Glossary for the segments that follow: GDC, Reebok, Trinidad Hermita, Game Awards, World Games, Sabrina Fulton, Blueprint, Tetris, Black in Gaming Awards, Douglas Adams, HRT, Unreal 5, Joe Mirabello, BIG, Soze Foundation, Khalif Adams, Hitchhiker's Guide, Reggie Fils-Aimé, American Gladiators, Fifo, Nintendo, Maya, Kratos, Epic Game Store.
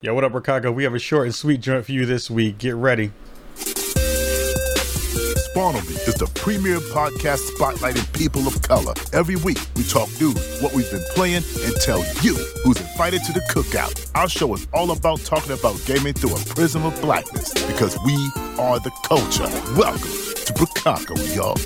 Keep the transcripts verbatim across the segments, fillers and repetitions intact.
Yo, what up, Chicago? We have a short and sweet joint for you this week. Get ready. Spawnable is the premier podcast spotlighting people of color. Every week, we talk news, what we've been playing, and tell you who's invited to the cookout. Our show is all about talking about gaming through a prism of blackness, because we are the culture. Welcome to Chicago, y'all.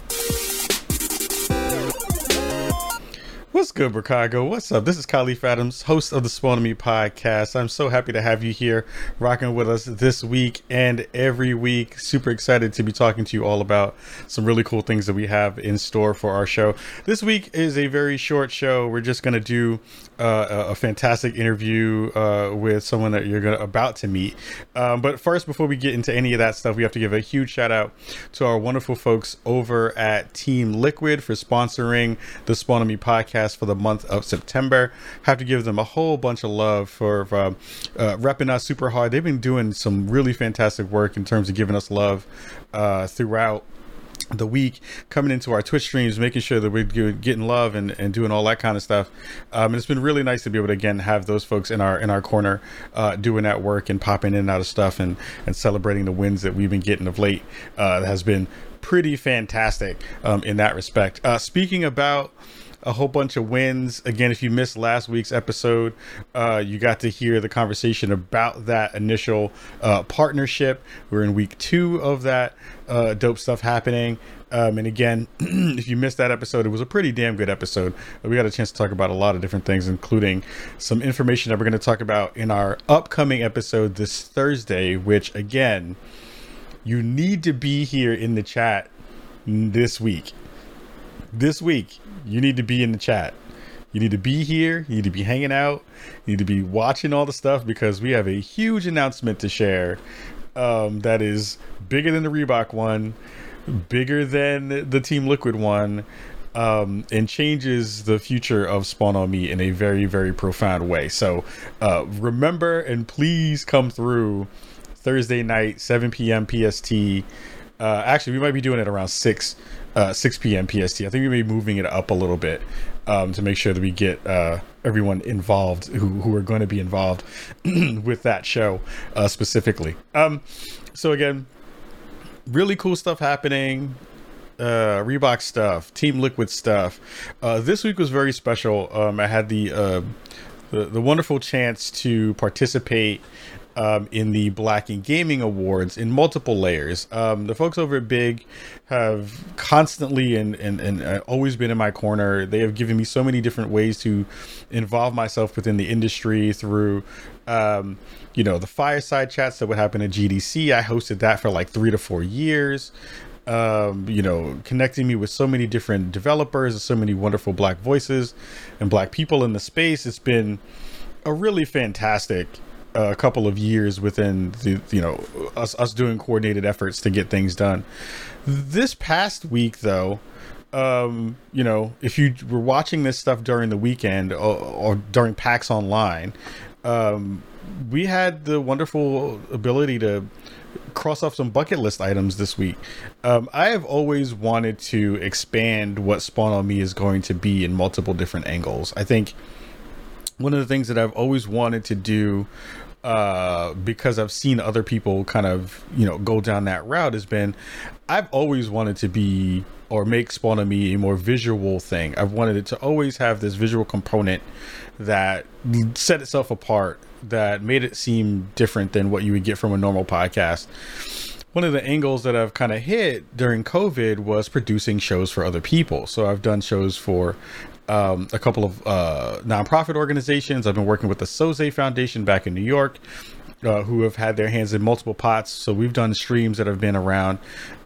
What's good, Chicago? What's up? This is Khalif Adams, host of the Spawn Me podcast. I'm so happy to have you here rocking with us this week and every week. Super excited to be talking to you all about some really cool things that we have in store for our show. This week is a very short show. We're just going to do uh, a fantastic interview uh, with someone that you're gonna, about to meet. Um, but first, before we get into any of that stuff, we have to give a huge shout out to our wonderful folks over at Team Liquid for sponsoring the Spawn Me podcast for the month of September. Have to give them a whole bunch of love for, for uh, uh, repping us super hard. They've been doing some really fantastic work in terms of giving us love uh, throughout the week, coming into our Twitch streams, making sure that we're getting love and, and doing all that kind of stuff. Um, and it's been really nice to be able to again have those folks in our in our corner, uh, doing that work and popping in and out of stuff and and celebrating the wins that we've been getting of late. Uh, that has been pretty fantastic um, in that respect. Uh, speaking about a whole bunch of wins. Again, if you missed last week's episode, uh, you got to hear the conversation about that initial uh, partnership. We're in week two of that uh, dope stuff happening. Um, and again, if you missed that episode, it was a pretty damn good episode. We got a chance to talk about a lot of different things, including some information that we're going to talk about in our upcoming episode this Thursday, which again, you need to be here in the chat this week. This week, you need to be in the chat. You need to be here. You need to be hanging out. You need to be watching all the stuff because we have a huge announcement to share um, that is bigger than the Reebok one, bigger than the Team Liquid one, um, and changes the future of Spawn on Me in a very, very profound way. So uh, remember and please come through Thursday night, seven p.m. P S T. Uh, actually, we might be doing it around six. Uh, six p.m. P S T. I think we may be moving it up a little bit um, to make sure that we get uh, everyone involved who, who are going to be involved with that show uh, specifically. Um, so again, really cool stuff happening. Uh, Reebok stuff, Team Liquid stuff. Uh, this week was very special. Um, I had the, uh, the the wonderful chance to participate Um, in the Black in Gaming Awards in multiple layers. Um, the folks over at B I G have constantly and, and, and always been in my corner. They have given me so many different ways to involve myself within the industry through um, you know, the fireside chats that would happen at G D C. I hosted that for like three to four years. Um, you know, connecting me with so many different developers and so many wonderful Black voices and Black people in the space. It's been a really fantastic a couple of years within the, you know, us, us doing coordinated efforts to get things done. This past week though, um, you know, if you were watching this stuff during the weekend or, or during PAX Online, um, we had the wonderful ability to cross off some bucket list items this week. Um, I have always wanted to expand what Spawn on Me is going to be in multiple different angles. I think one of the things that I've always wanted to do uh because I've seen other people kind of, you know, go down that route has been I've always wanted to be or make Spawn on Me a more visual thing. I've wanted it to always have this visual component that set itself apart, that made it seem different than what you would get from a normal podcast. One of the angles that I've kind of hit during COVID was producing shows for other people. So I've done shows for Um, a couple of uh, nonprofit organizations. I've been working with the Soze Foundation back in New York, uh, who have had their hands in multiple pots. So we've done streams that have been around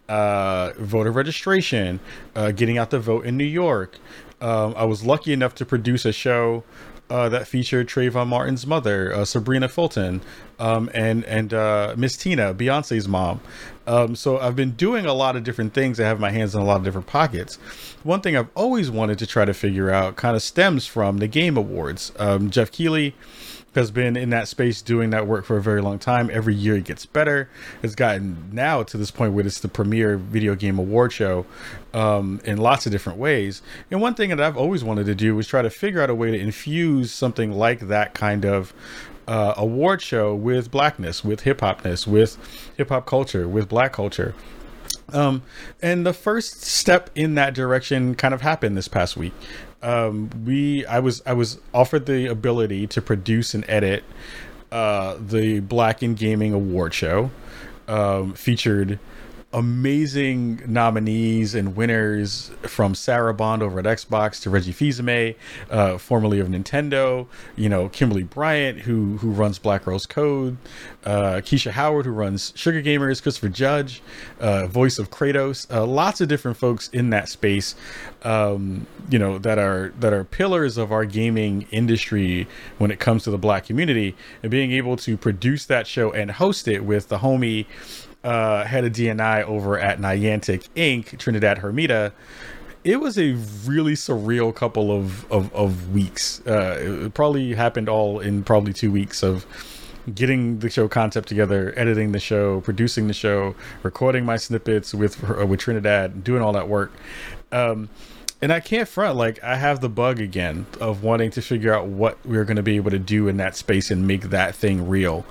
uh, voter registration, uh, getting out the vote in New York. Um, I was lucky enough to produce a show uh, that featured Trayvon Martin's mother, uh, Sabrina Fulton, um, and and uh, Miss Tina, Beyonce's mom. Um, so I've been doing a lot of different things. I have my hands in a lot of different pockets. One thing I've always wanted to try to figure out kind of stems from the Game Awards. Um, Jeff Keighley has been in that space doing that work for a very long time. Every year it gets better. It's gotten now to this point where it's the premier video game award show um, in lots of different ways. And one thing that I've always wanted to do was try to figure out a way to infuse something like that kind of uh, award show with blackness, with hip hopness, with hip hop culture, with black culture. Um, and the first step in that direction kind of happened this past week. Um, we, I was, I was offered the ability to produce and edit uh, the Black in Gaming Award show, um, featured amazing nominees and winners from Sarah Bond over at Xbox to Reggie Fils-Aimé, uh, formerly of Nintendo, you know, Kimberly Bryant, who who runs Black Girls Code, uh, Keisha Howard, who runs Sugar Gamers, Christopher Judge, uh, voice of Kratos, uh, lots of different folks in that space, um, you know, that are that are pillars of our gaming industry when it comes to the black community, and being able to produce that show and host it with the homie, Uh, head of D and I over at Niantic Incorporated, Trinidad Hermita. It was a really surreal couple of of, of weeks. Uh, it probably happened all in probably two weeks of getting the show concept together, editing the show, producing the show, recording my snippets with with Trinidad, doing all that work. Um, and I can't front, like, I have the bug again of wanting to figure out what we're going to be able to do in that space and make that thing real,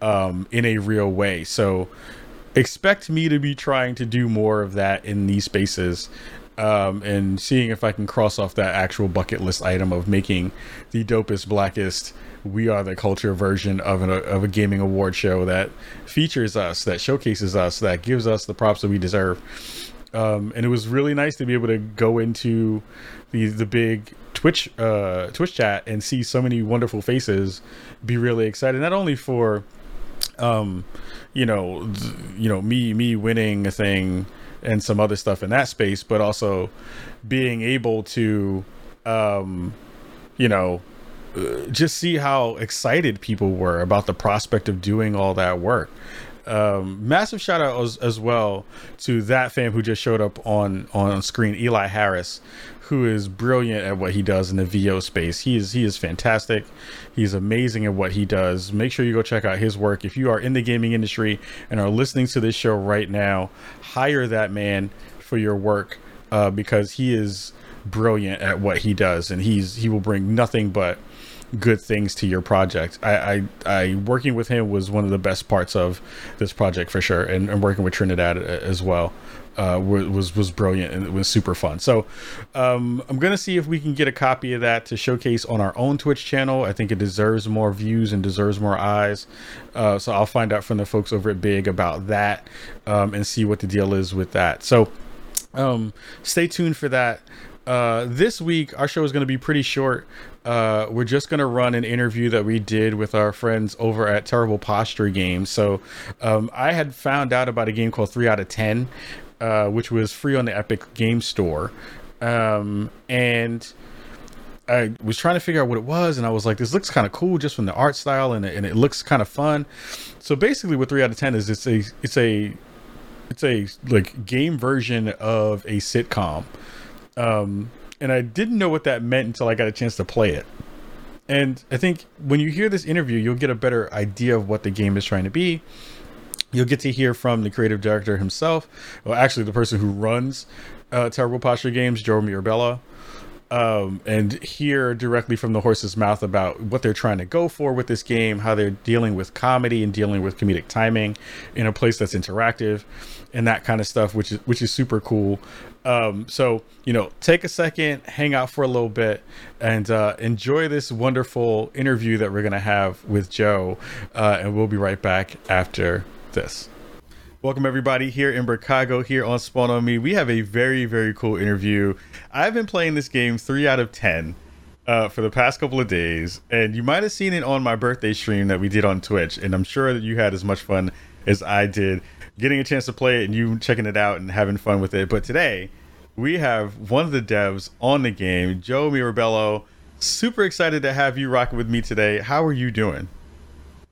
um, in a real way. So expect me to be trying to do more of that in these spaces, um, and seeing if I can cross off that actual bucket list item of making the dopest, blackest, we are the culture version of, an, of a gaming award show that features us, that showcases us, that gives us the props that we deserve. Um, and it was really nice to be able to go into the the big Twitch uh, Twitch chat and see so many wonderful faces, be really excited, not only for um you know th- you know me me winning a thing and some other stuff in that space, but also being able to um you know uh, just see how excited people were about the prospect of doing all that work. Um massive shout out as, as well to that fam who just showed up on on screen, Eli Harris, who is brilliant at what he does in the V O space. He is he is fantastic. He's amazing at what he does. Make sure you go check out his work. If you are in the gaming industry and are listening to this show right now, hire that man for your work, uh, because he is brilliant at what he does, and he's he will bring nothing but good things to your project. I, I, I working with him was one of the best parts of this project for sure, and, and working with Trinidad as well. Uh, was was brilliant, and it was super fun. So um, I'm gonna see if we can get a copy of that to showcase on our own Twitch channel. I think it deserves more views and deserves more eyes. Uh, so I'll find out from the folks over at BIG about that, um, and see what the deal is with that. So um, stay tuned for that. Uh, this week our show is gonna be pretty short. Uh, we're just going to run an interview that we did with our friends over at Terrible Posture Games. So um, I had found out about a game called three out of ten, uh, which was free on the Epic Game Store. Um, and I was trying to figure out what it was, and I was like, this looks kind of cool just from the art style, and, and it looks kind of fun. So basically what three out of ten is, it's a, it's a, it's a like game version of a sitcom. Um, And I didn't know what that meant until I got a chance to play it. And I think when you hear this interview, you'll get a better idea of what the game is trying to be. You'll get to hear from the creative director himself. Well, actually, the person who runs uh, Terrible Posture Games, Joe Mirabello. Um, and hear directly from the horse's mouth about what they're trying to go for with this game, how they're dealing with comedy and dealing with comedic timing in a place that's interactive and that kind of stuff, which is which is super cool. Um, so, you know, take a second, hang out for a little bit, and uh, enjoy this wonderful interview that we're going to have with Joe. Uh, and we'll be right back after this. Welcome, everybody, here in Chicago, here on Spawn on Me. We have a very, very cool interview. I've been playing this game three out of ten uh, for the past couple of days, and you might have seen it on my birthday stream that we did on Twitch, and I'm sure that you had as much fun as I did getting a chance to play it and you checking it out and having fun with it. But today, we have one of the devs on the game, Joe Mirabello. Super excited to have you rocking with me today. How are you doing?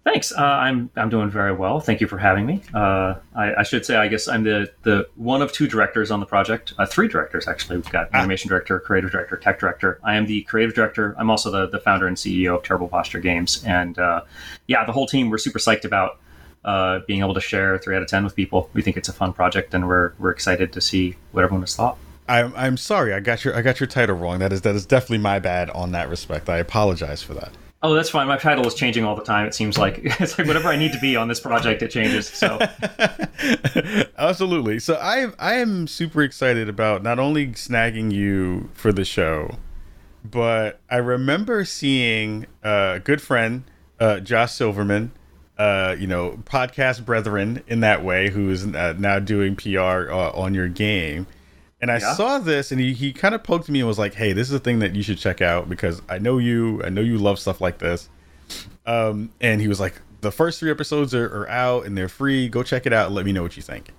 Thanks. Uh, I'm I'm doing very well. Thank you for having me. Uh, I, I should say, I guess I'm the, the one of two directors on the project. Uh, three directors, actually. We've got animation director, creative director, tech director. I am the creative director. I'm also the, the founder and C E O of Terrible Posture Games. And uh, yeah, the whole team, we're super psyched about uh, being able to share three out of ten with people. We think it's a fun project, and we're we're excited to see what everyone has thought. I'm I'm sorry. I got your I got your title wrong. That is that is definitely my bad on that respect. I apologize for that. Oh, that's fine. My title is changing all the time, it seems like. It's like whatever I need to be on this project, it changes. So absolutely. So I I am super excited about not only snagging you for the show, but I remember seeing a good friend, uh, Josh Silverman, uh, you know, podcast brethren in that way, who is uh, now doing P R uh, on your game. And I yeah. saw this, and he, he kind of poked me and was like, hey, this is a thing that you should check out because I know you. I know you love stuff like this. Um, and he was like, the first three episodes are, are out and they're free. Go check it out. And let me know what you think.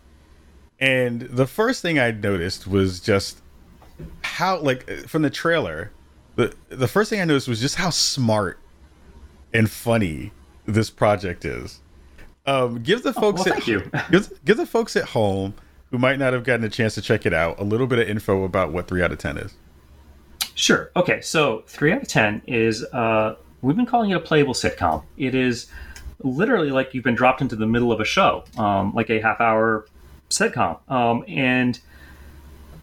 And the first thing I noticed was just how, like, from the trailer, the, the first thing I noticed was just how smart and funny this project is. Um, give the folks oh, well, at, you. give, give the folks at home who might not have gotten a chance to check it out, a little bit of info about what three out of ten is. Sure. Okay, so three out of ten is, uh, we've been calling it a playable sitcom. It is literally like you've been dropped into the middle of a show, um, like a half-hour sitcom. Um, and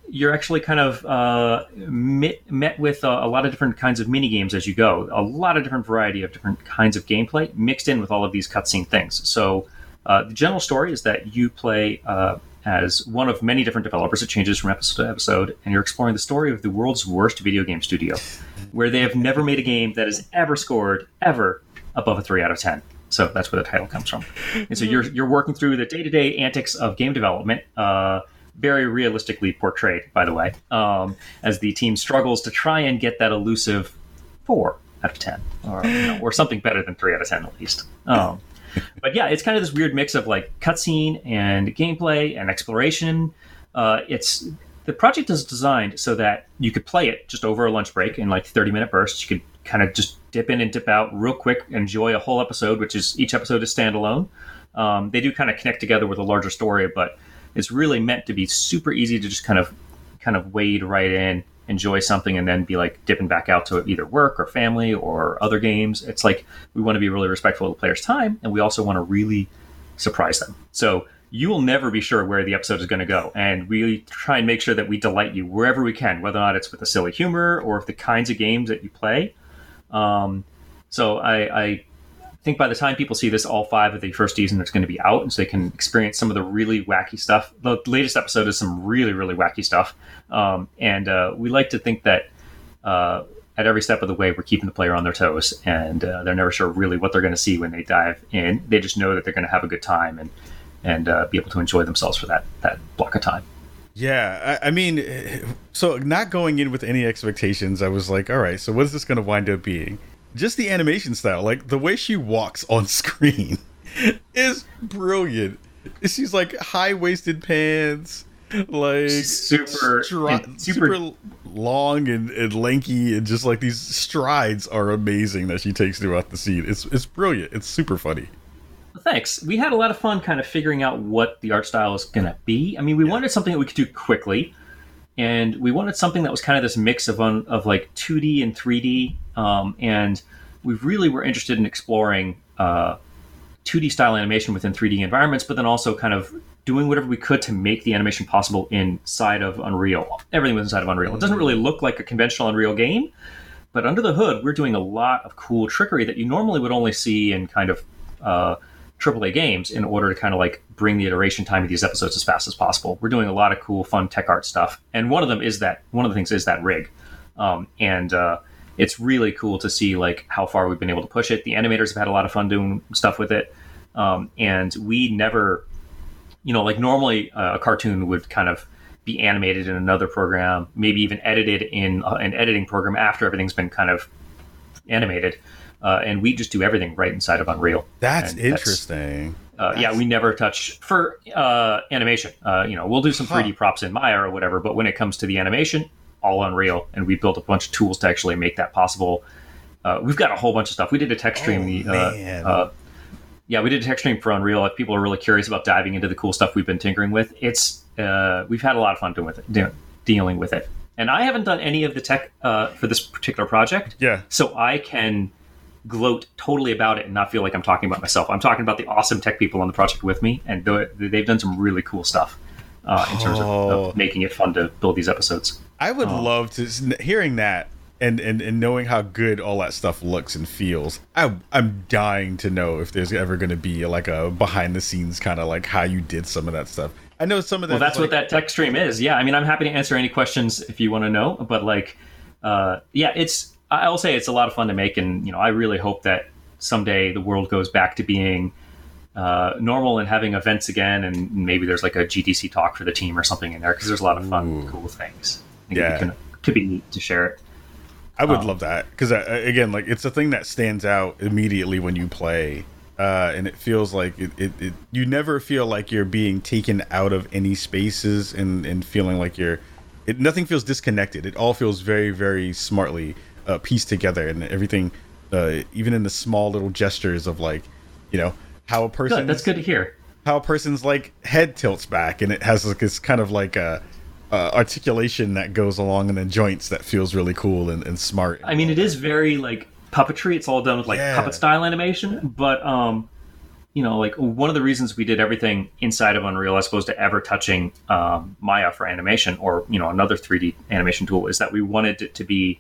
you're actually kind of uh, met, met with a, a lot of different kinds of mini games as you go, a lot of different variety of different kinds of gameplay mixed in with all of these cutscene things. So uh, the general story is that you play... Uh, as one of many different developers, it changes from episode to episode, and you're exploring the story of the world's worst video game studio, where they have never made a game that has ever scored, ever, above a three out of ten. So that's where the title comes from. And so you're you're working through the day-to-day antics of game development, uh, very realistically portrayed, by the way, um, as the team struggles to try and get that elusive four out of ten, or, you know, or something better than three out of ten, at least. Um, But yeah, it's kind of this weird mix of like cutscene and gameplay and exploration. Uh, it's the project is designed so that you could play it just over a lunch break in like thirty minute bursts. You could kind of just dip in and dip out real quick, enjoy a whole episode, which is each episode is standalone. Um, they do kind of connect together with a larger story, but it's really meant to be super easy to just kind of kind of wade right in, enjoy something, and then be like dipping back out to either work or family or other games. It's like we want to be really respectful of the player's time, and we also want to really surprise them. So you will never be sure where the episode is going to go, and we try and make sure that we delight you wherever we can, whether or not it's with a silly humor or with the kinds of games that you play. Um, so I, I think by the time people see this, all five of the first season that's going to be out, and so they can experience some of the really wacky stuff. The latest episode is some really, really wacky stuff. Um, and uh, we like to think that uh, at every step of the way, we're keeping the player on their toes, and uh, they're never sure really what they're going to see when they dive in. They just know that they're going to have a good time and and uh, be able to enjoy themselves for that, that block of time. Yeah, I, I mean, so not going in with any expectations, I was like, all right, so what is this going to wind up being? Just the animation style, like the way she walks on screen is brilliant. She's like high-waisted pants, like super, stri- super, super long and, and lanky, and just like these strides are amazing that she takes throughout the scene. It's it's brilliant. It's super funny. Well, thanks. We had a lot of fun kind of figuring out what the art style is going to be. I mean, we yeah. wanted something that we could do quickly, and we wanted something that was kind of this mix of un, of like two D and three D. Um, and we really were interested in exploring uh, two D style animation within three D environments, but then also kind of doing whatever we could to make the animation possible inside of Unreal. Everything was inside of Unreal. It doesn't really look like a conventional Unreal game, but under the hood, we're doing a lot of cool trickery that you normally would only see in kind of uh, triple A games in order to kind of like bring the iteration time of these episodes as fast as possible. We're doing a lot of cool, fun tech art stuff. And one of them is that, one of the things is that rig. Um, and, uh, It's really cool to see like how far we've been able to push it. The animators have had a lot of fun doing stuff with it. Um, and we never, you know, like normally uh, a cartoon would kind of be animated in another program, maybe even edited in uh, an editing program after everything's been kind of animated. Uh, and we just do everything right inside of Unreal. That's and interesting. That's, uh, that's... Yeah, we never touch for uh, animation. Uh, you know, we'll do some three D huh. props in Maya or whatever, but when it comes to the animation, all Unreal, and we built a bunch of tools to actually make that possible. Uh, we've got a whole bunch of stuff. We did a tech stream. Oh, uh, uh, yeah, we did a tech stream for Unreal. If people are really curious about diving into the cool stuff we've been tinkering with, it's uh, we've had a lot of fun doing with it, de- dealing with it. And I haven't done any of the tech uh, for this particular project, yeah. so I can gloat totally about it and not feel like I'm talking about myself. I'm talking about the awesome tech people on the project with me, and they've done some really cool stuff. Uh, in terms oh. of, of making it fun to build these episodes. I would oh. love to, hearing that and, and, and knowing how good all that stuff looks and feels, I, I'm dying to know if there's ever going to be like a behind the scenes kind of like how you did some of that stuff. I know some of that. Well, that's like, what that tech stream is. Yeah, I mean, I'm happy to answer any questions if you want to know. But like, uh, yeah, it's, I'll say it's a lot of fun to make. And, you know, I really hope that someday the world goes back to being uh, normal and having events again. And maybe there's like a G D C talk for the team or something in there, because there's a lot of fun, Ooh. cool things. I think yeah. It can, could be neat to share it. I would um, love that, because again, like, it's a thing that stands out immediately when you play, uh, and it feels like it, it, it. You never feel like you're being taken out of any spaces and, and feeling like you're. It, nothing feels disconnected. It all feels very, very smartly uh, pieced together, and everything, uh, even in the small little gestures of like, you know, how a person. Good, that's good to hear. How a person's like head tilts back, and it has like this kind of like a. Uh, articulation that goes along in the joints that feels really cool and, and smart. I mean, it is very like puppetry. It's all done with like yeah. puppet style animation, but um you know, like one of the reasons we did everything inside of Unreal as opposed to ever touching um Maya for animation, or you know, another three D animation tool, is that we wanted it to be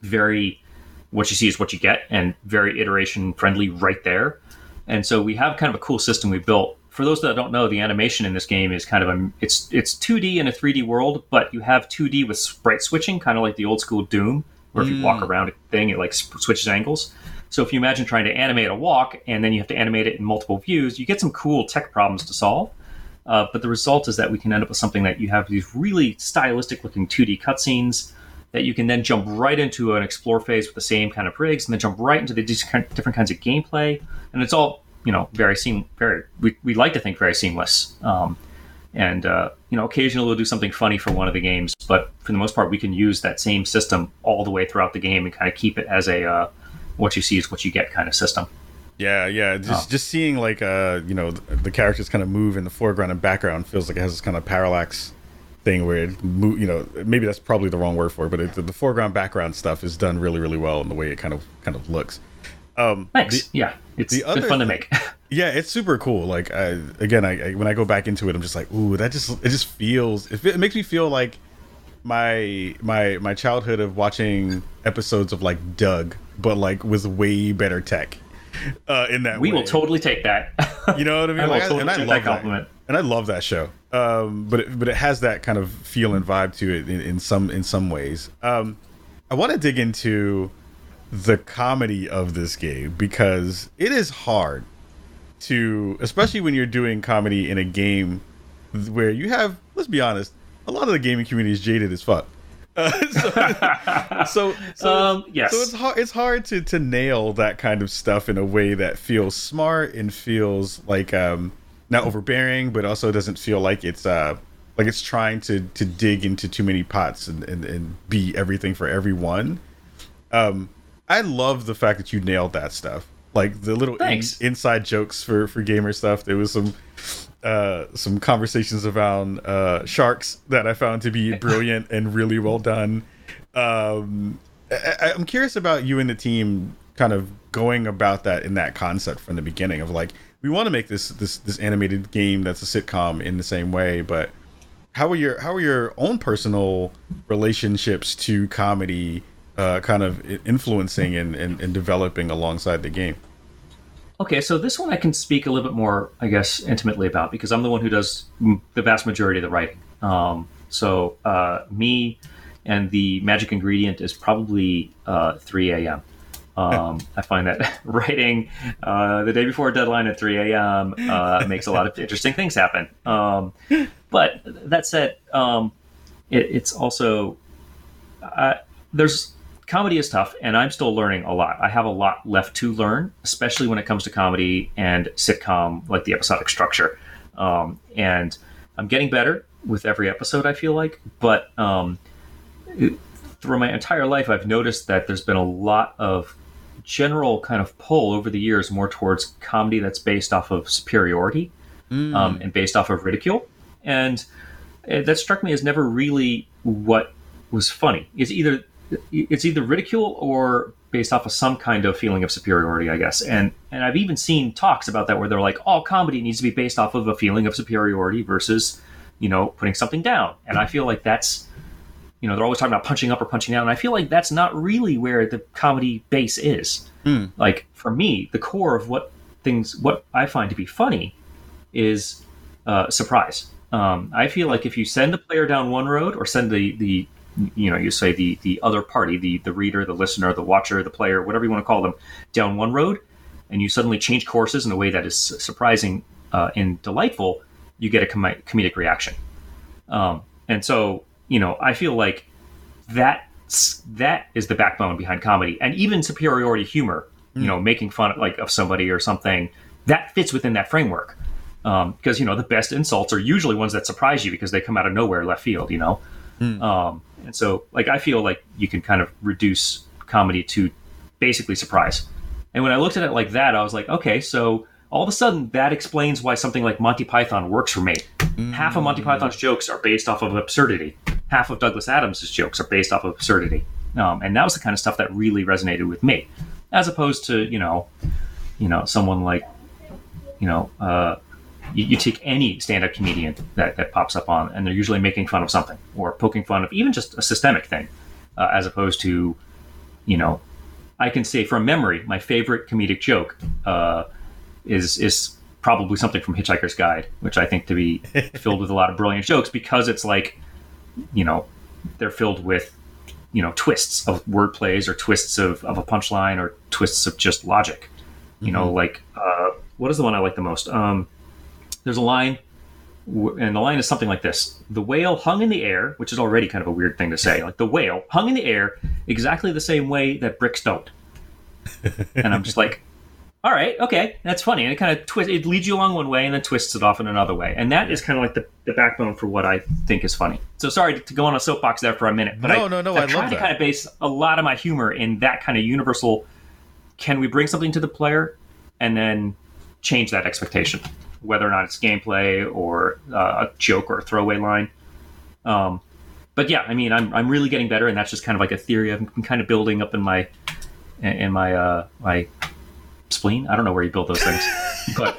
very what you see is what you get and very iteration friendly right there. And so we have kind of a cool system we built. For those that don't know, the animation in this game is kind of a, it's it's two D in a three D world, but you have two D with sprite switching, kind of like the old school Doom, where mm. if you walk around a thing, it like switches angles. So if you imagine trying to animate a walk and then you have to animate it in multiple views, you get some cool tech problems to solve. Uh, but the result is that we can end up with something that you have these really stylistic looking two D cutscenes that you can then jump right into an explore phase with the same kind of rigs, and then jump right into the different kinds of gameplay. And it's all, you know, very seam, very, we, we like to think very seamless. Um, and, uh, you know, occasionally we'll do something funny for one of the games, but for the most part, we can use that same system all the way throughout the game and kind of keep it as a, uh, what you see is what you get kind of system. Yeah. Yeah. Just, oh. just seeing like, uh, you know, the, the characters kind of move in the foreground and background feels like it has this kind of parallax thing where it move, you know, maybe that's probably the wrong word for it, but it, the, the foreground background stuff is done really, really well in the way it kind of, kind of looks. Um, Thanks. The, yeah. It's the other fun to make. Yeah, it's super cool. Like, I, again, I, I when I go back into it, I'm just like, ooh, that just it just feels. It, it makes me feel like my my my childhood of watching episodes of like Doug, but like with way better tech. Uh, in that, we way. will totally take that. You know what I mean? I like, totally I, and I love that compliment. That. And I love that show. Um, but it, but it has that kind of feel and vibe to it in, in some in some ways. Um, I want to dig into the comedy of this game, because it is hard to, especially when you're doing comedy in a game where you have, let's be honest, a lot of the gaming community is jaded as fuck. Uh, so, so, so, um, yes. so it's hard, it's hard to, to nail that kind of stuff in a way that feels smart and feels like, um, not overbearing, but also doesn't feel like it's, uh, like it's trying to, to dig into too many pots and, and, and be everything for everyone. Um, I love the fact that you nailed that stuff, like the little in, inside jokes for, for gamer stuff. There was some uh, some conversations around uh, sharks that I found to be brilliant and really well done. Um, I, I'm curious about you and the team kind of going about that in that concept from the beginning of like, we want to make this this this animated game that's a sitcom in the same way, but how are your how are your own personal relationships to comedy Uh, kind of influencing and, and, and developing alongside the game? Okay, so this one I can speak a little bit more, I guess, intimately about, because I'm the one who does the vast majority of the writing. Um, so uh, me and the magic ingredient is probably uh, three a.m. Um, I find that writing uh, the day before a deadline at three a.m. Uh, makes a lot of interesting things happen. Um, but that said, um, it, it's also... Uh, there's... Comedy is tough, and I'm still learning a lot. I have a lot left to learn, especially when it comes to comedy and sitcom, like the episodic structure. Um, and I'm getting better with every episode, I feel like. But um, through my entire life, I've noticed that there's been a lot of general kind of pull over the years more towards comedy that's based off of superiority mm. um, and based off of ridicule. And that struck me as never really what was funny. It's either... It's either ridicule or based off of some kind of feeling of superiority, I guess. And and I've even seen talks about that where they're like, all comedy needs to be based off of a feeling of superiority versus, you know, putting something down. And I feel like that's you know, they're always talking about punching up or punching down. And I feel like that's not really where the comedy base is. Mm. Like, for me, the core of what things, what I find to be funny is uh, surprise. Um, I feel like if you send the player down one road or send the, the you know, you say the, the other party, the, the reader, the listener, the watcher, the player, whatever you want to call them, down one road, and you suddenly change courses in a way that is surprising uh, and delightful, you get a com- comedic reaction. Um, and so, you know, I feel like that that is the backbone behind comedy. And even superiority humor, mm. you know, making fun of, like, of somebody or something, that fits within that framework. Um, because, you know, the best insults are usually ones that surprise you because they come out of nowhere, left field, you know. Mm. Um, and so, like, I feel like you can kind of reduce comedy to basically surprise. And when I looked at it like that, I was like, okay, so all of a sudden that explains why something like Monty Python works for me. Mm. Half of Monty Python's jokes are based off of absurdity. Half of Douglas Adams' jokes are based off of absurdity. Um, and that was the kind of stuff that really resonated with me, as opposed to, you know, you know, someone like, you know, uh, you, you take any stand-up comedian that, that pops up on, and they're usually making fun of something or poking fun of even just a systemic thing, uh, as opposed to, you know, I can say from memory, my favorite comedic joke uh, is is probably something from Hitchhiker's Guide, which I think to be filled with a lot of brilliant jokes because it's like, you know, they're filled with, you know, twists of word plays or twists of, of a punchline or twists of just logic. You mm-hmm. know, like, uh, what is the one I like the most? Um, there's a line, and the line is something like this. The whale hung in the air, which is already kind of a weird thing to say. Like, the whale hung in the air exactly the same way that bricks don't. And I'm just like, all right, okay, that's funny. And it kind of twist, it leads you along one way and then twists it off in another way. And that is kind of like the, the backbone for what I think is funny. So sorry to, to go on a soapbox there for a minute. But no, I, no, no, I, I love try that. to kind of base a lot of my humor in that kind of universal, can we bring something to the player and then change that expectation, whether or not it's gameplay or uh, a joke or a throwaway line. Um, but yeah, I mean, I'm I'm really getting better, and that's just kind of like a theory I'm kind of building up in my in my uh, my. spleen. I don't know where you build those things, but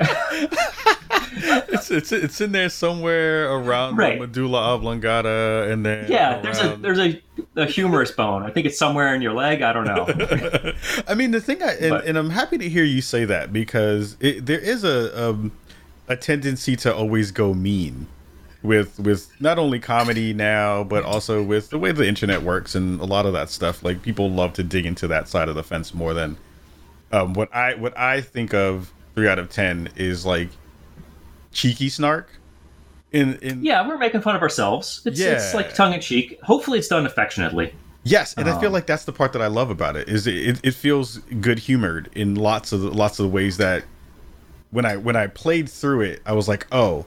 it's, it's it's in there somewhere around right. the medulla oblongata, and then yeah, around... there's a there's a, a humerus bone. I think it's somewhere in your leg. I don't know. I mean, the thing, I and, but, and I'm happy to hear you say that because it, there is a, a a tendency to always go mean with with not only comedy now, but also with the way the internet works and a lot of that stuff. Like, people love to dig into that side of the fence more than. Um, what I what I think of three out of ten is like cheeky snark. In in yeah, we're making fun of ourselves. It's yeah. it's like tongue in cheek. Hopefully, it's done affectionately. Yes, and um, I feel like that's the part that I love about it is it, it feels good humored in lots of the, lots of the ways that when I when I played through it, I was like, oh,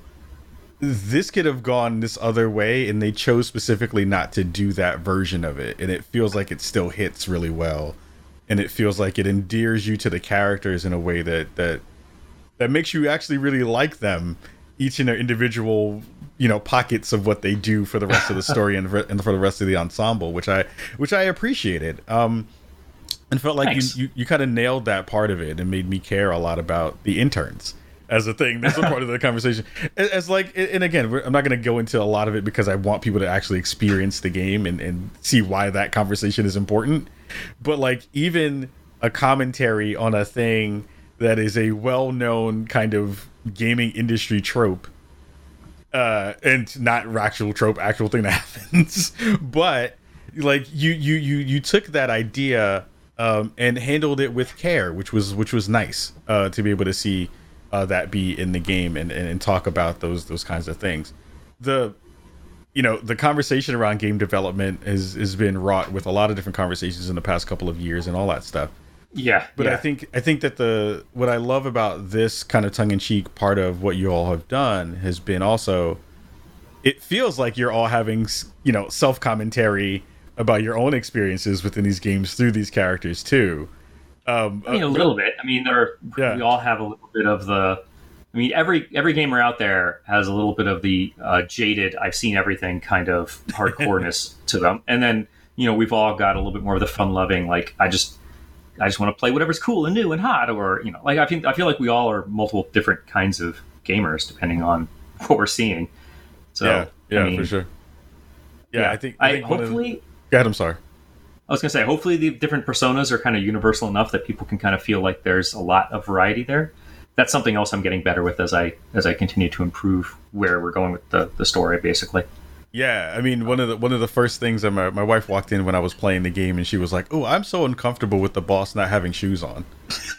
this could have gone this other way, and they chose specifically not to do that version of it, and it feels like it still hits really well. And it feels like it endears you to the characters in a way that that that makes you actually really like them, each in their individual, you know, pockets of what they do for the rest of the story and, re- and for the rest of the ensemble, which I which I appreciated. Um, and felt like Thanks. you you, you kind of nailed that part of it and made me care a lot about the interns as a thing. That's a part of the conversation. As like, and again, we're, I'm not going to go into a lot of it because I want people to actually experience the game and, and see why that conversation is important. But like, even a commentary on a thing that is a well-known kind of gaming industry trope, uh, and not actual trope, actual thing that happens. But like, you, you, you, you took that idea um, and handled it with care, which was which was nice uh, to be able to see uh, that be in the game and, and, and talk about those those kinds of things. The You know, the conversation around game development has, has been wrought with a lot of different conversations in the past couple of years and all that stuff. Yeah. But yeah. I think I think that the what I love about this kind of tongue-in-cheek part of what you all have done has been also, it feels like you're all having, you know, self-commentary about your own experiences within these games through these characters, too. Um, I mean, a little bit. I mean, there are, yeah. we all have a little bit of the... I mean, every every gamer out there has a little bit of the uh, jaded, I've seen everything kind of hardcoreness to them. And then, you know, we've all got a little bit more of the fun-loving, like, I just I just want to play whatever's cool and new and hot. Or, you know, like, I think I feel like we all are multiple different kinds of gamers, depending on what we're seeing. So, yeah, yeah I mean, for sure. yeah, yeah. I think. I, I think hopefully. Of... Go ahead. I'm sorry. I was going to say, hopefully the different personas are kind of universal enough that people can kind of feel like there's a lot of variety there. That's something else I'm getting better with as I as I continue to improve where we're going with the, the story, basically. Yeah, I mean, one of the one of the first things that my, my wife walked in when I was playing the game, and she was like, "Oh, I'm so uncomfortable with the boss not having shoes on."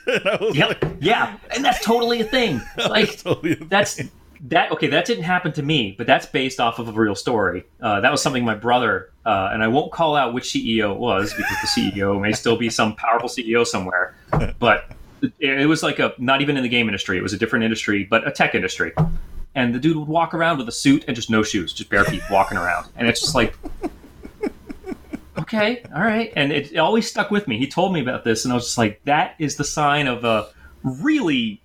And I was yep. like, yeah, and that's totally a thing. Like that's, totally a that's thing. that. Okay, that didn't happen to me, but that's based off of a real story. Uh, that was something my brother uh, and I won't call out which C E O it was because the C E O may still be some powerful C E O somewhere, but it, it was like a not even in the game industry. It was a different industry, but a tech industry. And the dude would walk around with a suit and just no shoes, just bare feet walking around. And it's just like, okay, all right. And it, it always stuck with me. He told me about this, and I was just like, that is the sign of a really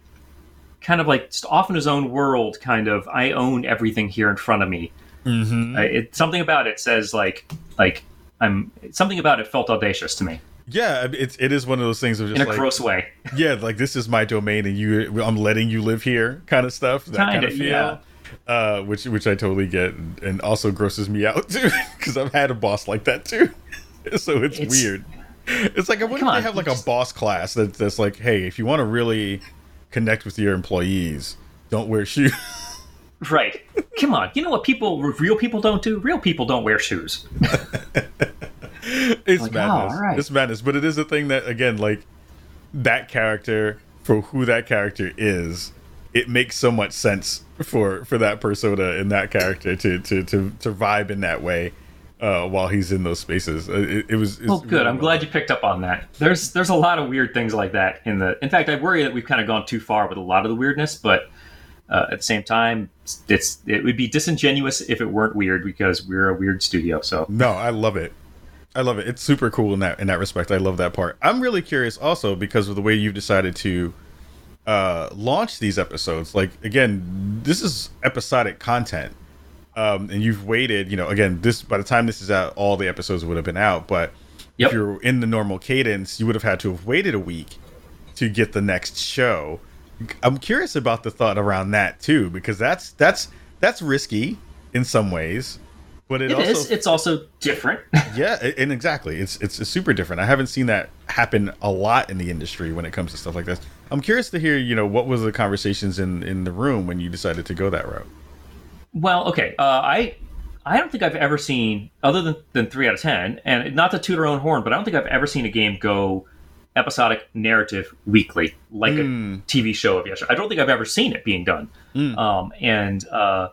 kind of like just off in his own world kind of, I own everything here in front of me. Mm-hmm. Uh, it, something about it says like, like I'm something about it felt audacious to me. Yeah, it's it is one of those things of just in a like, gross way. Yeah, like this is my domain, and you, I'm letting you live here, kind of stuff. That kind of feel, yeah. uh, which which I totally get, and, and also grosses me out too, because I've had a boss like that too. So it's, it's weird. It's like I wonder if they have like a boss class that that's like, hey, if you want to really connect with your employees, don't wear shoes. Right. Come on. You know what people, real people don't do? Real people don't wear shoes. It's like, madness. Oh, right. It's madness. But it is a thing that, again, like that character, for who that character is, it makes so much sense for, for that persona and that character to, to, to, to vibe in that way uh, while he's in those spaces. It, it was. Well, good. Really I'm glad you picked up on that. There's there's a lot of weird things like that in the. In fact, I worry that we've kind of gone too far with a lot of the weirdness, but. Uh, at the same time, it's it would be disingenuous if it weren't weird because we're a weird studio. So no, I love it. I love it. It's super cool in that in that respect. I love that part. I'm really curious also because of the way you've decided to uh, launch these episodes. Like again, this is episodic content, um, and you've waited. You know, again, this by the time this is out, all the episodes would have been out. But yep. If you're in the normal cadence, you would have had to have waited a week to get the next show. I'm curious about the thought around that too, because that's that's that's risky in some ways, but it, it also is. It's also different. Yeah, and exactly, it's it's super different. I haven't seen that happen a lot in the industry when it comes to stuff like this. I'm curious to hear, you know, what was the conversations in, in the room when you decided to go that route? Well, okay, uh, I I don't think I've ever seen other than, than three out of ten, and not to toot our own horn, but I don't think I've ever seen a game go episodic narrative weekly like mm. a T V show of yesterday. I don't think I've ever seen it being done. Mm. Um, and uh,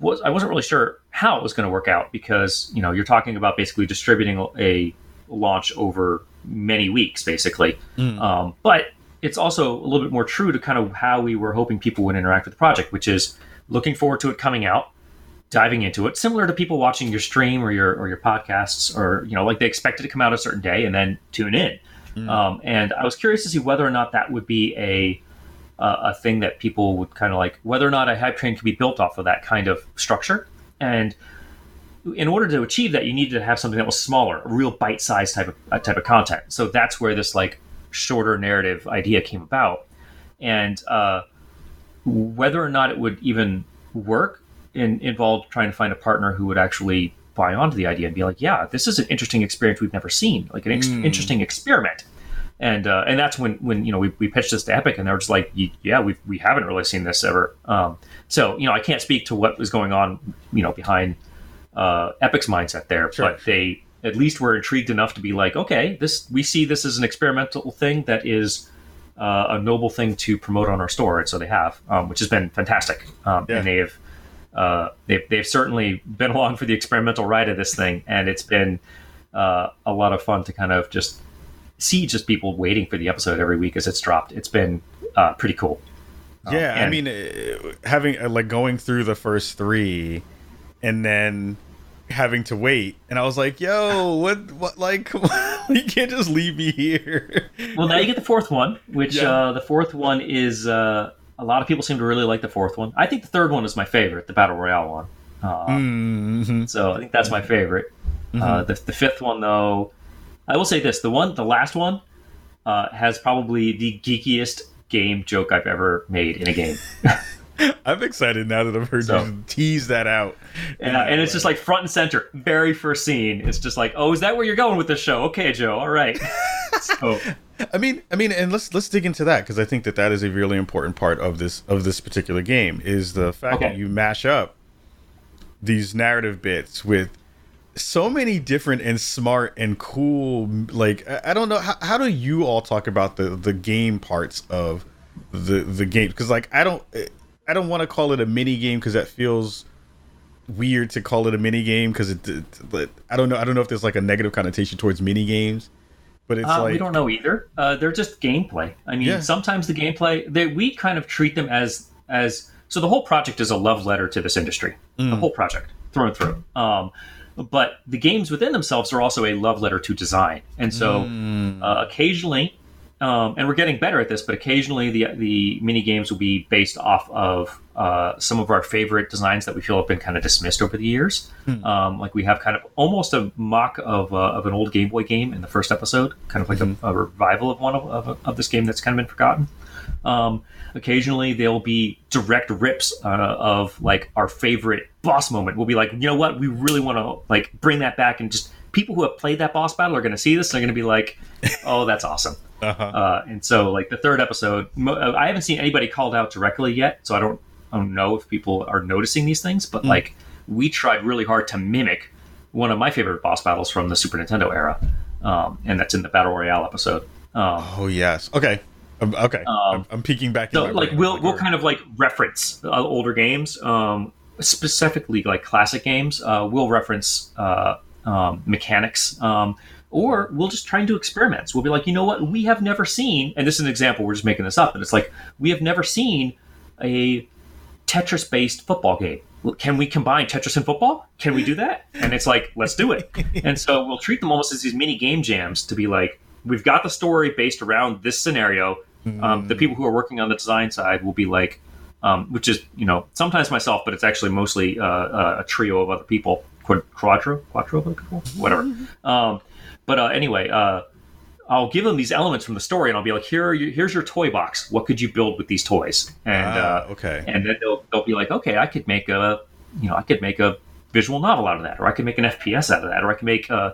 was, I wasn't really sure how it was going to work out because, you know, you're talking about basically distributing a launch over many weeks, basically. Mm. Um, but it's also a little bit more true to kind of how we were hoping people would interact with the project, which is looking forward to it coming out, diving into it, similar to people watching your stream or your, or your podcasts or, you know, like they expect it to come out a certain day and then tune in. Mm. Um, and I was curious to see whether or not that would be a uh, a thing that people would kind of like, whether or not a hype train could be built off of that kind of structure. And in order to achieve that, you needed to have something that was smaller, a real bite-sized type of uh, type of content. So that's where this like shorter narrative idea came about. And uh, whether or not it would even work in, involved trying to find a partner who would actually buy onto the idea and be like, yeah, this is an interesting experience we've never seen, like an ex- mm. interesting experiment. And uh, and that's when, when you know, we, we pitched this to Epic and they were just like, yeah, we we haven't really seen this ever. Um, so, you know, I can't speak to what was going on, you know, behind uh, Epic's mindset there, sure. But they at least were intrigued enough to be like, okay, this we see this as an experimental thing that is uh, a noble thing to promote on our store. And so they have, um, which has been fantastic. Um, yeah. And they have, Uh, they've, they've certainly been along for the experimental ride of this thing, and it's been uh, a lot of fun to kind of just see just people waiting for the episode every week as it's dropped. It's been uh, pretty cool. Yeah, um, I mean, having like going through the first three and then having to wait, and I was like, yo, what, what like, you can't just leave me here. Well, now you get the fourth one, which yeah. uh, the fourth one is... Uh, A lot of people seem to really like the fourth one. I think the third one is my favorite, the Battle Royale one. Uh, mm-hmm. So I think that's my favorite. Mm-hmm. Uh, the, the fifth one, though, I will say this. The one, the last one uh, has probably the geekiest game joke I've ever made in a game. I'm excited now that I've heard so, you tease that out. Yeah, and, and it's just like front and center. Very first scene. It's just like, oh, is that where you're going with this show? Okay, Joe. All right. So. I mean, I mean, and let's let's dig into that, because I think that that is a really important part of this of this particular game, is the fact okay. that you mash up these narrative bits with so many different and smart and cool. Like, I, I don't know how, how do you all talk about the the game parts of the the game? Because like I don't. It, I don't want to call it a mini game, because that feels weird to call it a mini game, because it, it, it. I don't know. I don't know if there's like a negative connotation towards mini games, but it's uh, like we don't know either. Uh, they're just gameplay. I mean, yeah. sometimes the gameplay they we kind of treat them as as so the whole project is a love letter to this industry. Mm. The whole project through and through. Um, but the games within themselves are also a love letter to design, and so mm. uh, occasionally. Um, and we're getting better at this, but occasionally the the mini games will be based off of uh, some of our favorite designs that we feel have been kind of dismissed over the years. Hmm. Um, like we have kind of almost a mock of uh, of an old Game Boy game in the first episode, kind of like mm-hmm. a, a revival of one of, of of this game that's kind of been forgotten. Um, occasionally there'll be direct rips uh, of like our favorite boss moment. We'll be like, you know what, we really want to like bring that back, and just people who have played that boss battle are going to see this. They're going to be like, oh, that's awesome. Uh-huh. Uh, and so, like the third episode, mo- I haven't seen anybody called out directly yet, so I don't, I don't know if people are noticing these things. But mm. like, we tried really hard to mimic one of my favorite boss battles from the Super Nintendo era, um, and that's in the Battle Royale episode. Um, oh yes, okay, I'm, okay, um, I'm, I'm peeking back. So, in my like, brain. we'll like, we'll kind of like reference uh, older games, um, specifically like classic games. Uh, we'll reference uh, um, mechanics. Um, Or we'll just try and do experiments. We'll be like, you know what? We have never seen, and this is an example, we're just making this up, and it's like, we have never seen a Tetris-based football game. Can we combine Tetris and football? Can we do that? And it's like, let's do it. And so we'll treat them almost as these mini game jams to be like, we've got the story based around this scenario. Mm. Um, the people who are working on the design side will be like, um, which is, you know, sometimes myself, but it's actually mostly uh, uh, a trio of other people, Qu- quadro, quadro of other people, whatever. Um, But uh, anyway, uh, I'll give them these elements from the story, and I'll be like, "Here, are your, here's your toy box. What could you build with these toys?" And ah, uh, okay, and then they'll they'll be like, "Okay, I could make a, you know, I could make a visual novel out of that, or I could make an F P S out of that, or I could make, uh,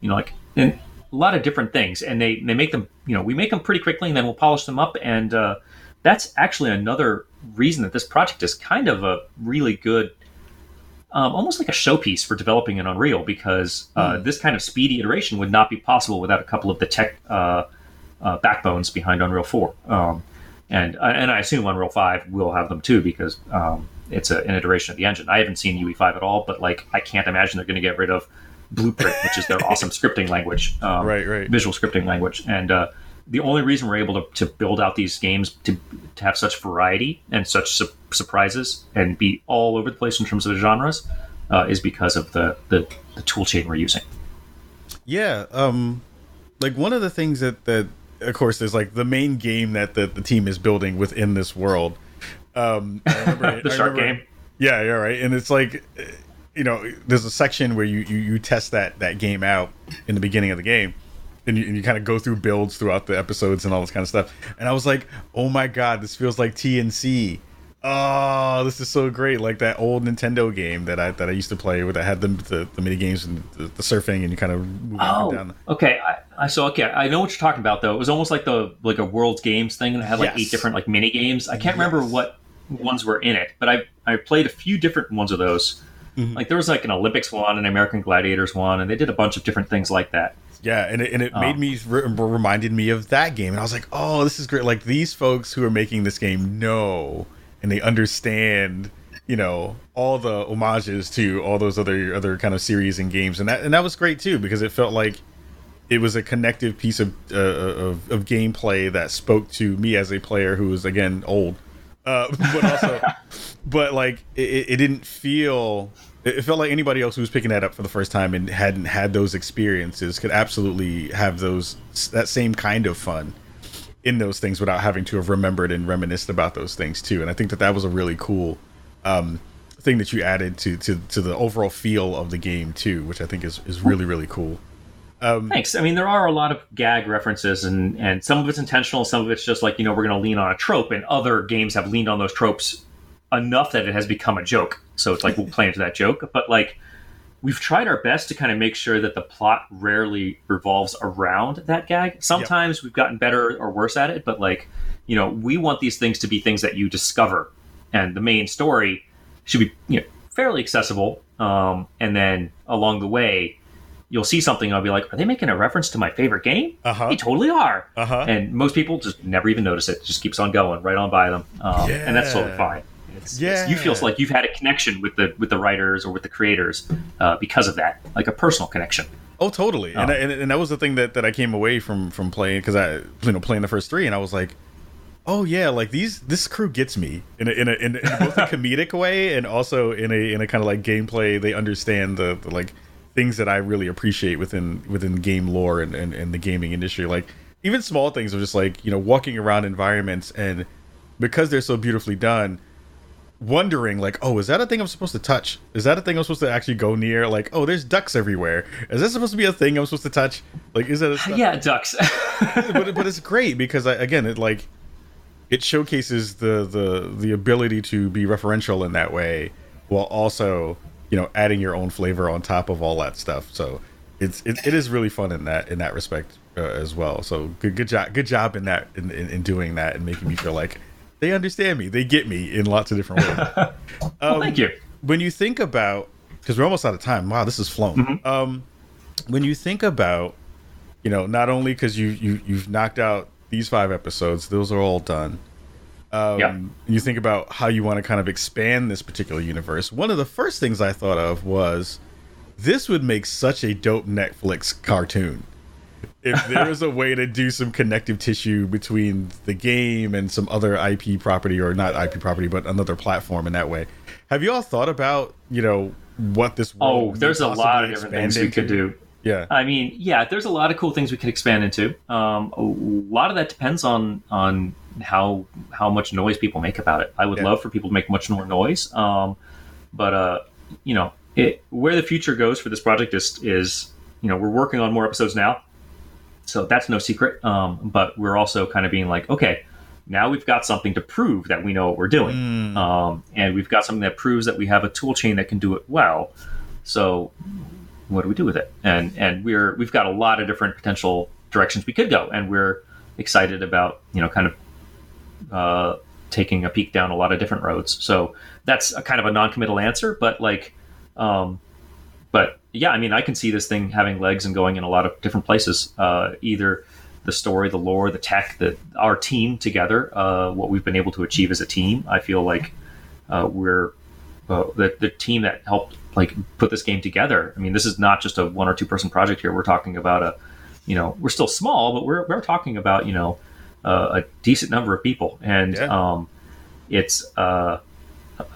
you know, like and a lot of different things." And they they make them, you know, we make them pretty quickly, and then we'll polish them up. And uh, that's actually another reason that this project is kind of a really good. Um, almost like a showpiece for developing in Unreal, because uh, mm. this kind of speedy iteration would not be possible without a couple of the tech uh, uh, backbones behind Unreal four. Um, and and I assume Unreal five will have them too, because um, it's a, an iteration of the engine. I haven't seen U E five at all, but like I can't imagine they're going to get rid of Blueprint, which is their awesome scripting language, um, right, right. visual scripting language. And uh, the only reason we're able to, to build out these games to, to have such variety and such su- surprises and be all over the place in terms of the genres uh, is because of the, the, the tool chain we're using. Yeah. Um, like one of the things that, that of course, there's like the main game that the, the team is building within this world. Um, I remember, the I shark remember, game. Yeah, you're right. And it's like, you know, there's a section where you, you, you test that, that game out in the beginning of the game. And you, and you kind of go through builds throughout the episodes and all this kind of stuff. And I was like, oh my God, this feels like T N C. Oh, this is so great. Like that old Nintendo game that I that I used to play with. I had the, the, the mini games and the, the surfing, and you kind of move up and down. Oh, okay. I, I so okay. I know what you're talking about though. It was almost like the like a World Games thing that had like yes. eight different like mini games. I can't yes. remember what ones were in it, but I I played a few different ones of those. Mm-hmm. Like there was like an Olympics one, an American Gladiators one, and they did a bunch of different things like that. Yeah, and it, and it made um, me re- reminded me of that game, and I was like, "Oh, this is great!" Like these folks who are making this game know, and they understand, you know, all the homages to all those other other kind of series and games, and that and that was great too, because it felt like it was a connective piece of uh, of, of gameplay that spoke to me as a player who was again old, uh, but also, but like it, it didn't feel. It felt like anybody else who was picking that up for the first time and hadn't had those experiences could absolutely have those that same kind of fun in those things without having to have remembered and reminisced about those things too. And I think that that was a really cool um, thing that you added to, to to the overall feel of the game too, which I think is, is really, really cool. Um, Thanks. I mean, there are a lot of gag references, and, and some of it's intentional, some of it's just like, you know, we're going to lean on a trope, and other games have leaned on those tropes enough that it has become a joke. So it's like, we'll play into that joke. But like, we've tried our best to kind of make sure that the plot rarely revolves around that gag. Sometimes yep. we've gotten better or worse at it, but like, you know, we want these things to be things that you discover. And the main story should be, you know, fairly accessible. Um, and then along the way, you'll see something and I'll be like, are they making a reference to my favorite game? Uh-huh. They totally are. Uh-huh. And most people just never even notice it. It just keeps on going right on by them. Um, yeah. And that's totally fine. It's, yeah. it's, you feel like you've had a connection with the with the writers or with the creators uh, because of that, like a personal connection. Oh, totally. Um, and, I, and and that was the thing that, that I came away from from playing, because I you know playing the first three, and I was like, oh yeah, like these this crew gets me in a, in, a, in, a, in both a comedic way and also in a in a kind of like gameplay. They understand the, the like things that I really appreciate within within game lore and, and, and the gaming industry. Like even small things of just like you know walking around environments, and because they're so beautifully done, wondering like, oh, is that a thing I'm supposed to touch? Is that a thing I'm supposed to actually go near? Like, oh, there's ducks everywhere. Is that supposed to be a thing I'm supposed to touch? Like, is that a yeah ducks? but but it's great because I, again, it like it showcases the the the ability to be referential in that way, while also you know adding your own flavor on top of all that stuff. So it's it, it is really fun in that in that respect uh, as well. So good good job good job in that in, in, in doing that and making me feel like. They understand me. They get me in lots of different ways. Um, well, thank you. When you think about, because we're almost out of time. Wow, this is flown. Mm-hmm. Um, when you think about, you know, not only because you, you, you've knocked out these five episodes, those are all done. Um, yeah. You think about how you want to kind of expand this particular universe. One of the first things I thought of was this would make such a dope Netflix cartoon. If there was a way to do some connective tissue between the game and some other I P property, or not I P property, but another platform in that way. Have you all thought about, you know, what this world? Oh, there's a lot of different things we could do. Yeah. I mean, yeah, there's a lot of cool things we could expand into. Um, a lot of that depends on on how how much noise people make about it. I would yeah. love for people to make much more noise. Um, but, uh, you know, it, where the future goes for this project is, is, you know, we're working on more episodes now. So that's no secret, um, but we're also kind of being like, okay, now we've got something to prove that we know what we're doing. Mm. Um, and we've got something that proves that we have a tool chain that can do it well. So what do we do with it? And and we're we've got a lot of different potential directions we could go. And we're excited about, you know, kind of uh, taking a peek down a lot of different roads. So that's a kind of a non-committal answer, but like, um, but yeah, I mean, I can see this thing having legs and going in a lot of different places. Uh, either the story, the lore, the tech, the our team together, uh, what we've been able to achieve as a team. I feel like uh, we're uh, the the team that helped like put this game together. I mean, this is not just a one or two person project here. We're talking about a, you know, we're still small, but we're we're talking about you know uh, a decent number of people, and yeah. um, it's. Uh,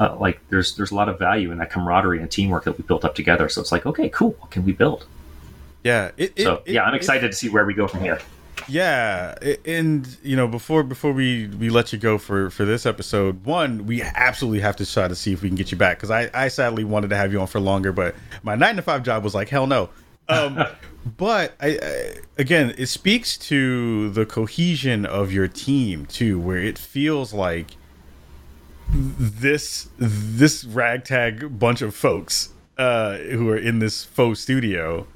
Uh, like there's there's a lot of value in that camaraderie and teamwork that we built up together. So it's like, okay, cool, what can we build? Yeah, it, it, so yeah, it, I'm excited it, to see where we go from here. Yeah, and you know, before before we, we let you go for, for this episode, one, we absolutely have to try to see if we can get you back, because I, I sadly wanted to have you on for longer, but my nine to five job was like, hell no. Um, but I, I again, it speaks to the cohesion of your team too, where it feels like. This this ragtag bunch of folks uh, who are in this faux studio,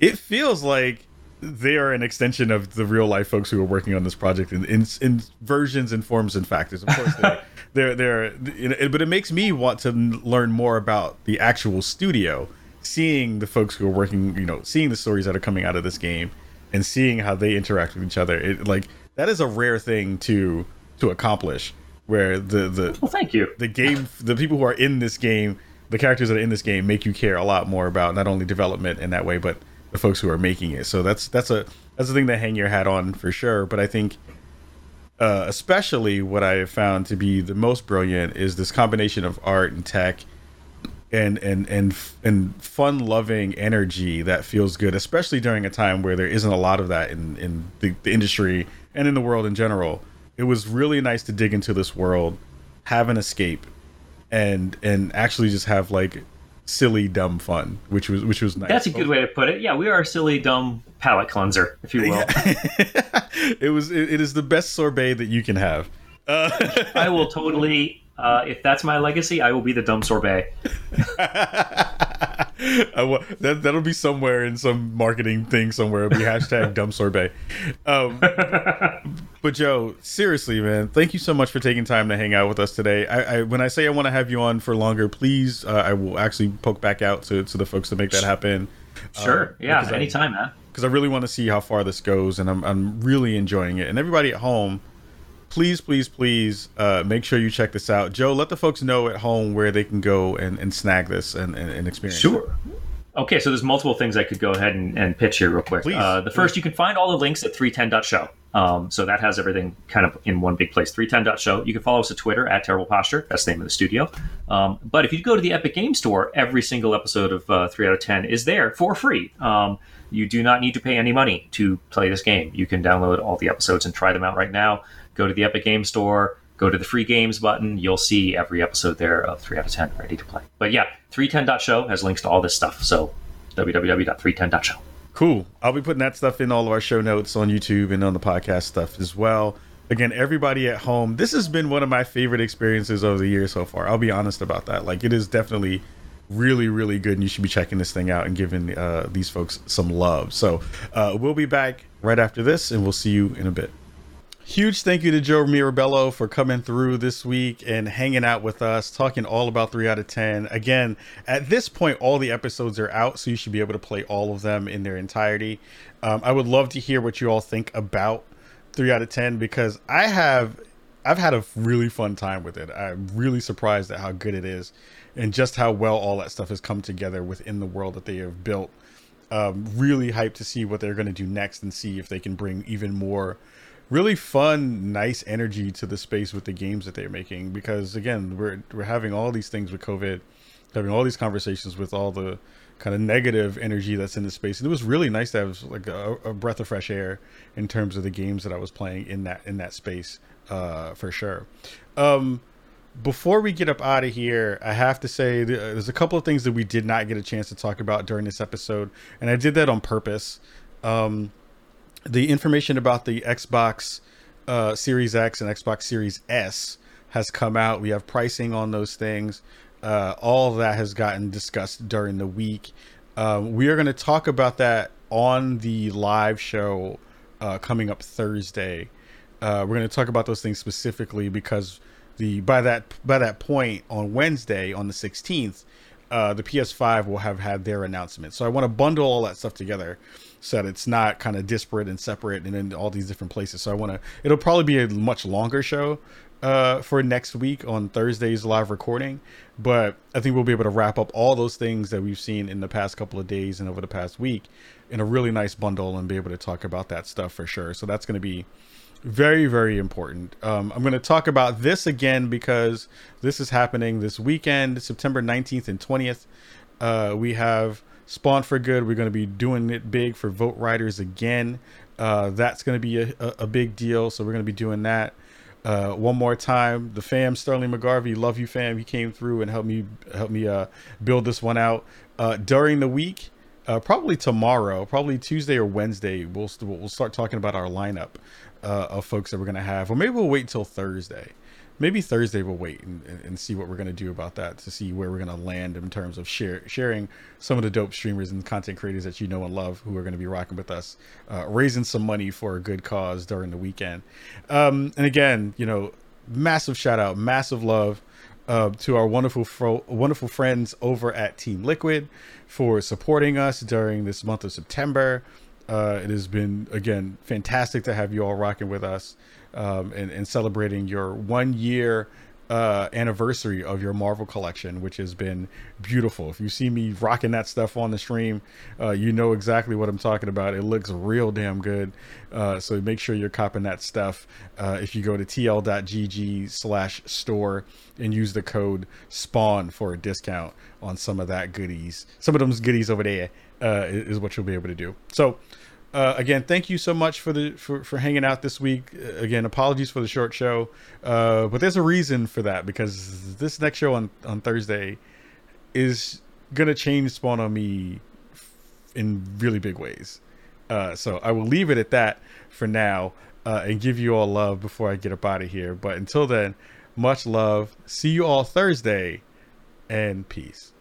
it feels like they are an extension of the real life folks who are working on this project in in, in versions and forms and factors. Of course, they, they're they're. It, but it makes me want to learn more about the actual studio, seeing the folks who are working, you know, seeing the stories that are coming out of this game, and seeing how they interact with each other. It like that is a rare thing to to accomplish. Where the the well, thank you. The game, the people who are in this game, the characters that are in this game, make you care a lot more about not only development in that way, but the folks who are making it. So that's that's a that's the thing to hang your hat on for sure. But I think, uh, especially what I have found to be the most brilliant is this combination of art and tech, and and and and fun-loving energy that feels good, especially during a time where there isn't a lot of that in in the, the industry and in the world in general. It was really nice to dig into this world, have an escape, and and actually just have like silly, dumb fun, which was which was nice. That's a good way to put it. Yeah, we are a silly, dumb palate cleanser, if you will. Yeah. it was it, it is the best sorbet that you can have. Uh, I will totally Uh, if that's my legacy, I will be the dumb sorbet. w- that, that'll be somewhere in some marketing thing somewhere. It'll be hashtag dumb sorbet. Um, but Joe, seriously, man, thank you so much for taking time to hang out with us today. I, I when I say I want to have you on for longer, please, uh, I will actually poke back out to, to the folks to make that happen. Sure. Uh, yeah. Anytime, I, man. Because I really want to see how far this goes, and I'm I'm really enjoying it. And everybody at home, please, please, please uh, make sure you check this out. Joe, let the folks know at home where they can go and, and snag this and, and, and experience sure. it. Sure. Okay, so there's multiple things I could go ahead and, and pitch here real quick. Please, uh, the please. First, you can find all the links at three ten dot show. Um, so that has everything kind of in one big place, three ten dot show. You can follow us at Twitter at Terrible Posture. That's the name of the studio. Um, but if you go to the Epic Game Store, every single episode of uh, three out of ten is there for free. Um, you do not need to pay any money to play this game. You can download all the episodes and try them out right now. Go to the Epic Game Store, go to the free games button. You'll see every episode there of three out of ten ready to play. But yeah, three ten dot show has links to all this stuff. So w w w dot three ten dot show. Cool. I'll be putting that stuff in all of our show notes on YouTube and on the podcast stuff as well. Again, everybody at home, this has been one of my favorite experiences of the year so far. I'll be honest about that. Like, it is definitely really, really good, and you should be checking this thing out and giving uh, these folks some love. So uh, we'll be back right after this, and we'll see you in a bit. Huge thank you to Joe Mirabello for coming through this week and hanging out with us, talking all about three out of ten. Again, at this point, all the episodes are out, so you should be able to play all of them in their entirety. Um, I would love to hear what you all think about three out of ten, because I have, I've had a really fun time with it. I'm really surprised at how good it is and just how well all that stuff has come together within the world that they have built. Um, really hyped to see what they're going to do next and see if they can bring even more really fun, nice energy to the space with the games that they're making, because again, we're we're having all these things with COVID, having all these conversations with all the kind of negative energy that's in the space, and it was really nice to have like a, a breath of fresh air in terms of the games that I was playing in that in that space, uh, for sure. Um, before we get up out of here, I have to say there's a couple of things that we did not get a chance to talk about during this episode, and I did that on purpose. Um, The information about the Xbox uh, Series X and Xbox Series S has come out. We have pricing on those things. Uh, all of that has gotten discussed during the week. Uh, we are going to talk about that on the live show uh, coming up Thursday. Uh, we're going to talk about those things specifically because the by that by that point on Wednesday, on the sixteenth, uh, the P S five will have had their announcement. So I want to bundle all that stuff together, so that it's not kind of disparate and separate and in all these different places. So I want to, it'll probably be a much longer show uh, for next week on Thursday's live recording, but I think we'll be able to wrap up all those things that we've seen in the past couple of days and over the past week in a really nice bundle and be able to talk about that stuff for sure. So that's going to be very, very important. Um, I'm going to talk about this again because this is happening this weekend, September nineteenth and twentieth. Uh, we have Spawn for Good. We're going to be doing it big for Vote Riders again. Uh, that's going to be a, a, a big deal. So we're going to be doing that uh, one more time. The fam, Sterling McGarvey, love you, fam. He came through and helped me help me uh, build this one out uh, during the week. Uh, probably tomorrow, probably Tuesday or Wednesday, we'll we'll start talking about our lineup uh, of folks that we're going to have. Or maybe we'll wait till Thursday. Maybe Thursday we'll wait and, and see what we're going to do about that, to see where we're going to land in terms of share, sharing some of the dope streamers and content creators that you know and love who are going to be rocking with us, uh, raising some money for a good cause during the weekend. Um, and again, you know, massive shout out, massive love uh, to our wonderful, fro- wonderful friends over at Team Liquid for supporting us during this month of September. Uh, it has been, again, fantastic to have you all rocking with us um, and, and celebrating your one year uh, anniversary of your Marvel collection, which has been beautiful. If you see me rocking that stuff on the stream, uh, you know exactly what I'm talking about. It looks real damn good. Uh, so make sure you're copping that stuff. Uh, if you go to t l dot g g slash store and use the code SPAWN for a discount on some of that goodies, some of those goodies over there. Uh, is what you'll be able to do. So uh, again, thank you so much for the for, for hanging out this week. Again, apologies for the short show, uh, but there's a reason for that, because this next show on, on Thursday is gonna change Spawn on me in really big ways. Uh, so I will leave it at that for now uh, and give you all love before I get up out of here. But until then, Much love. See you all Thursday, and peace.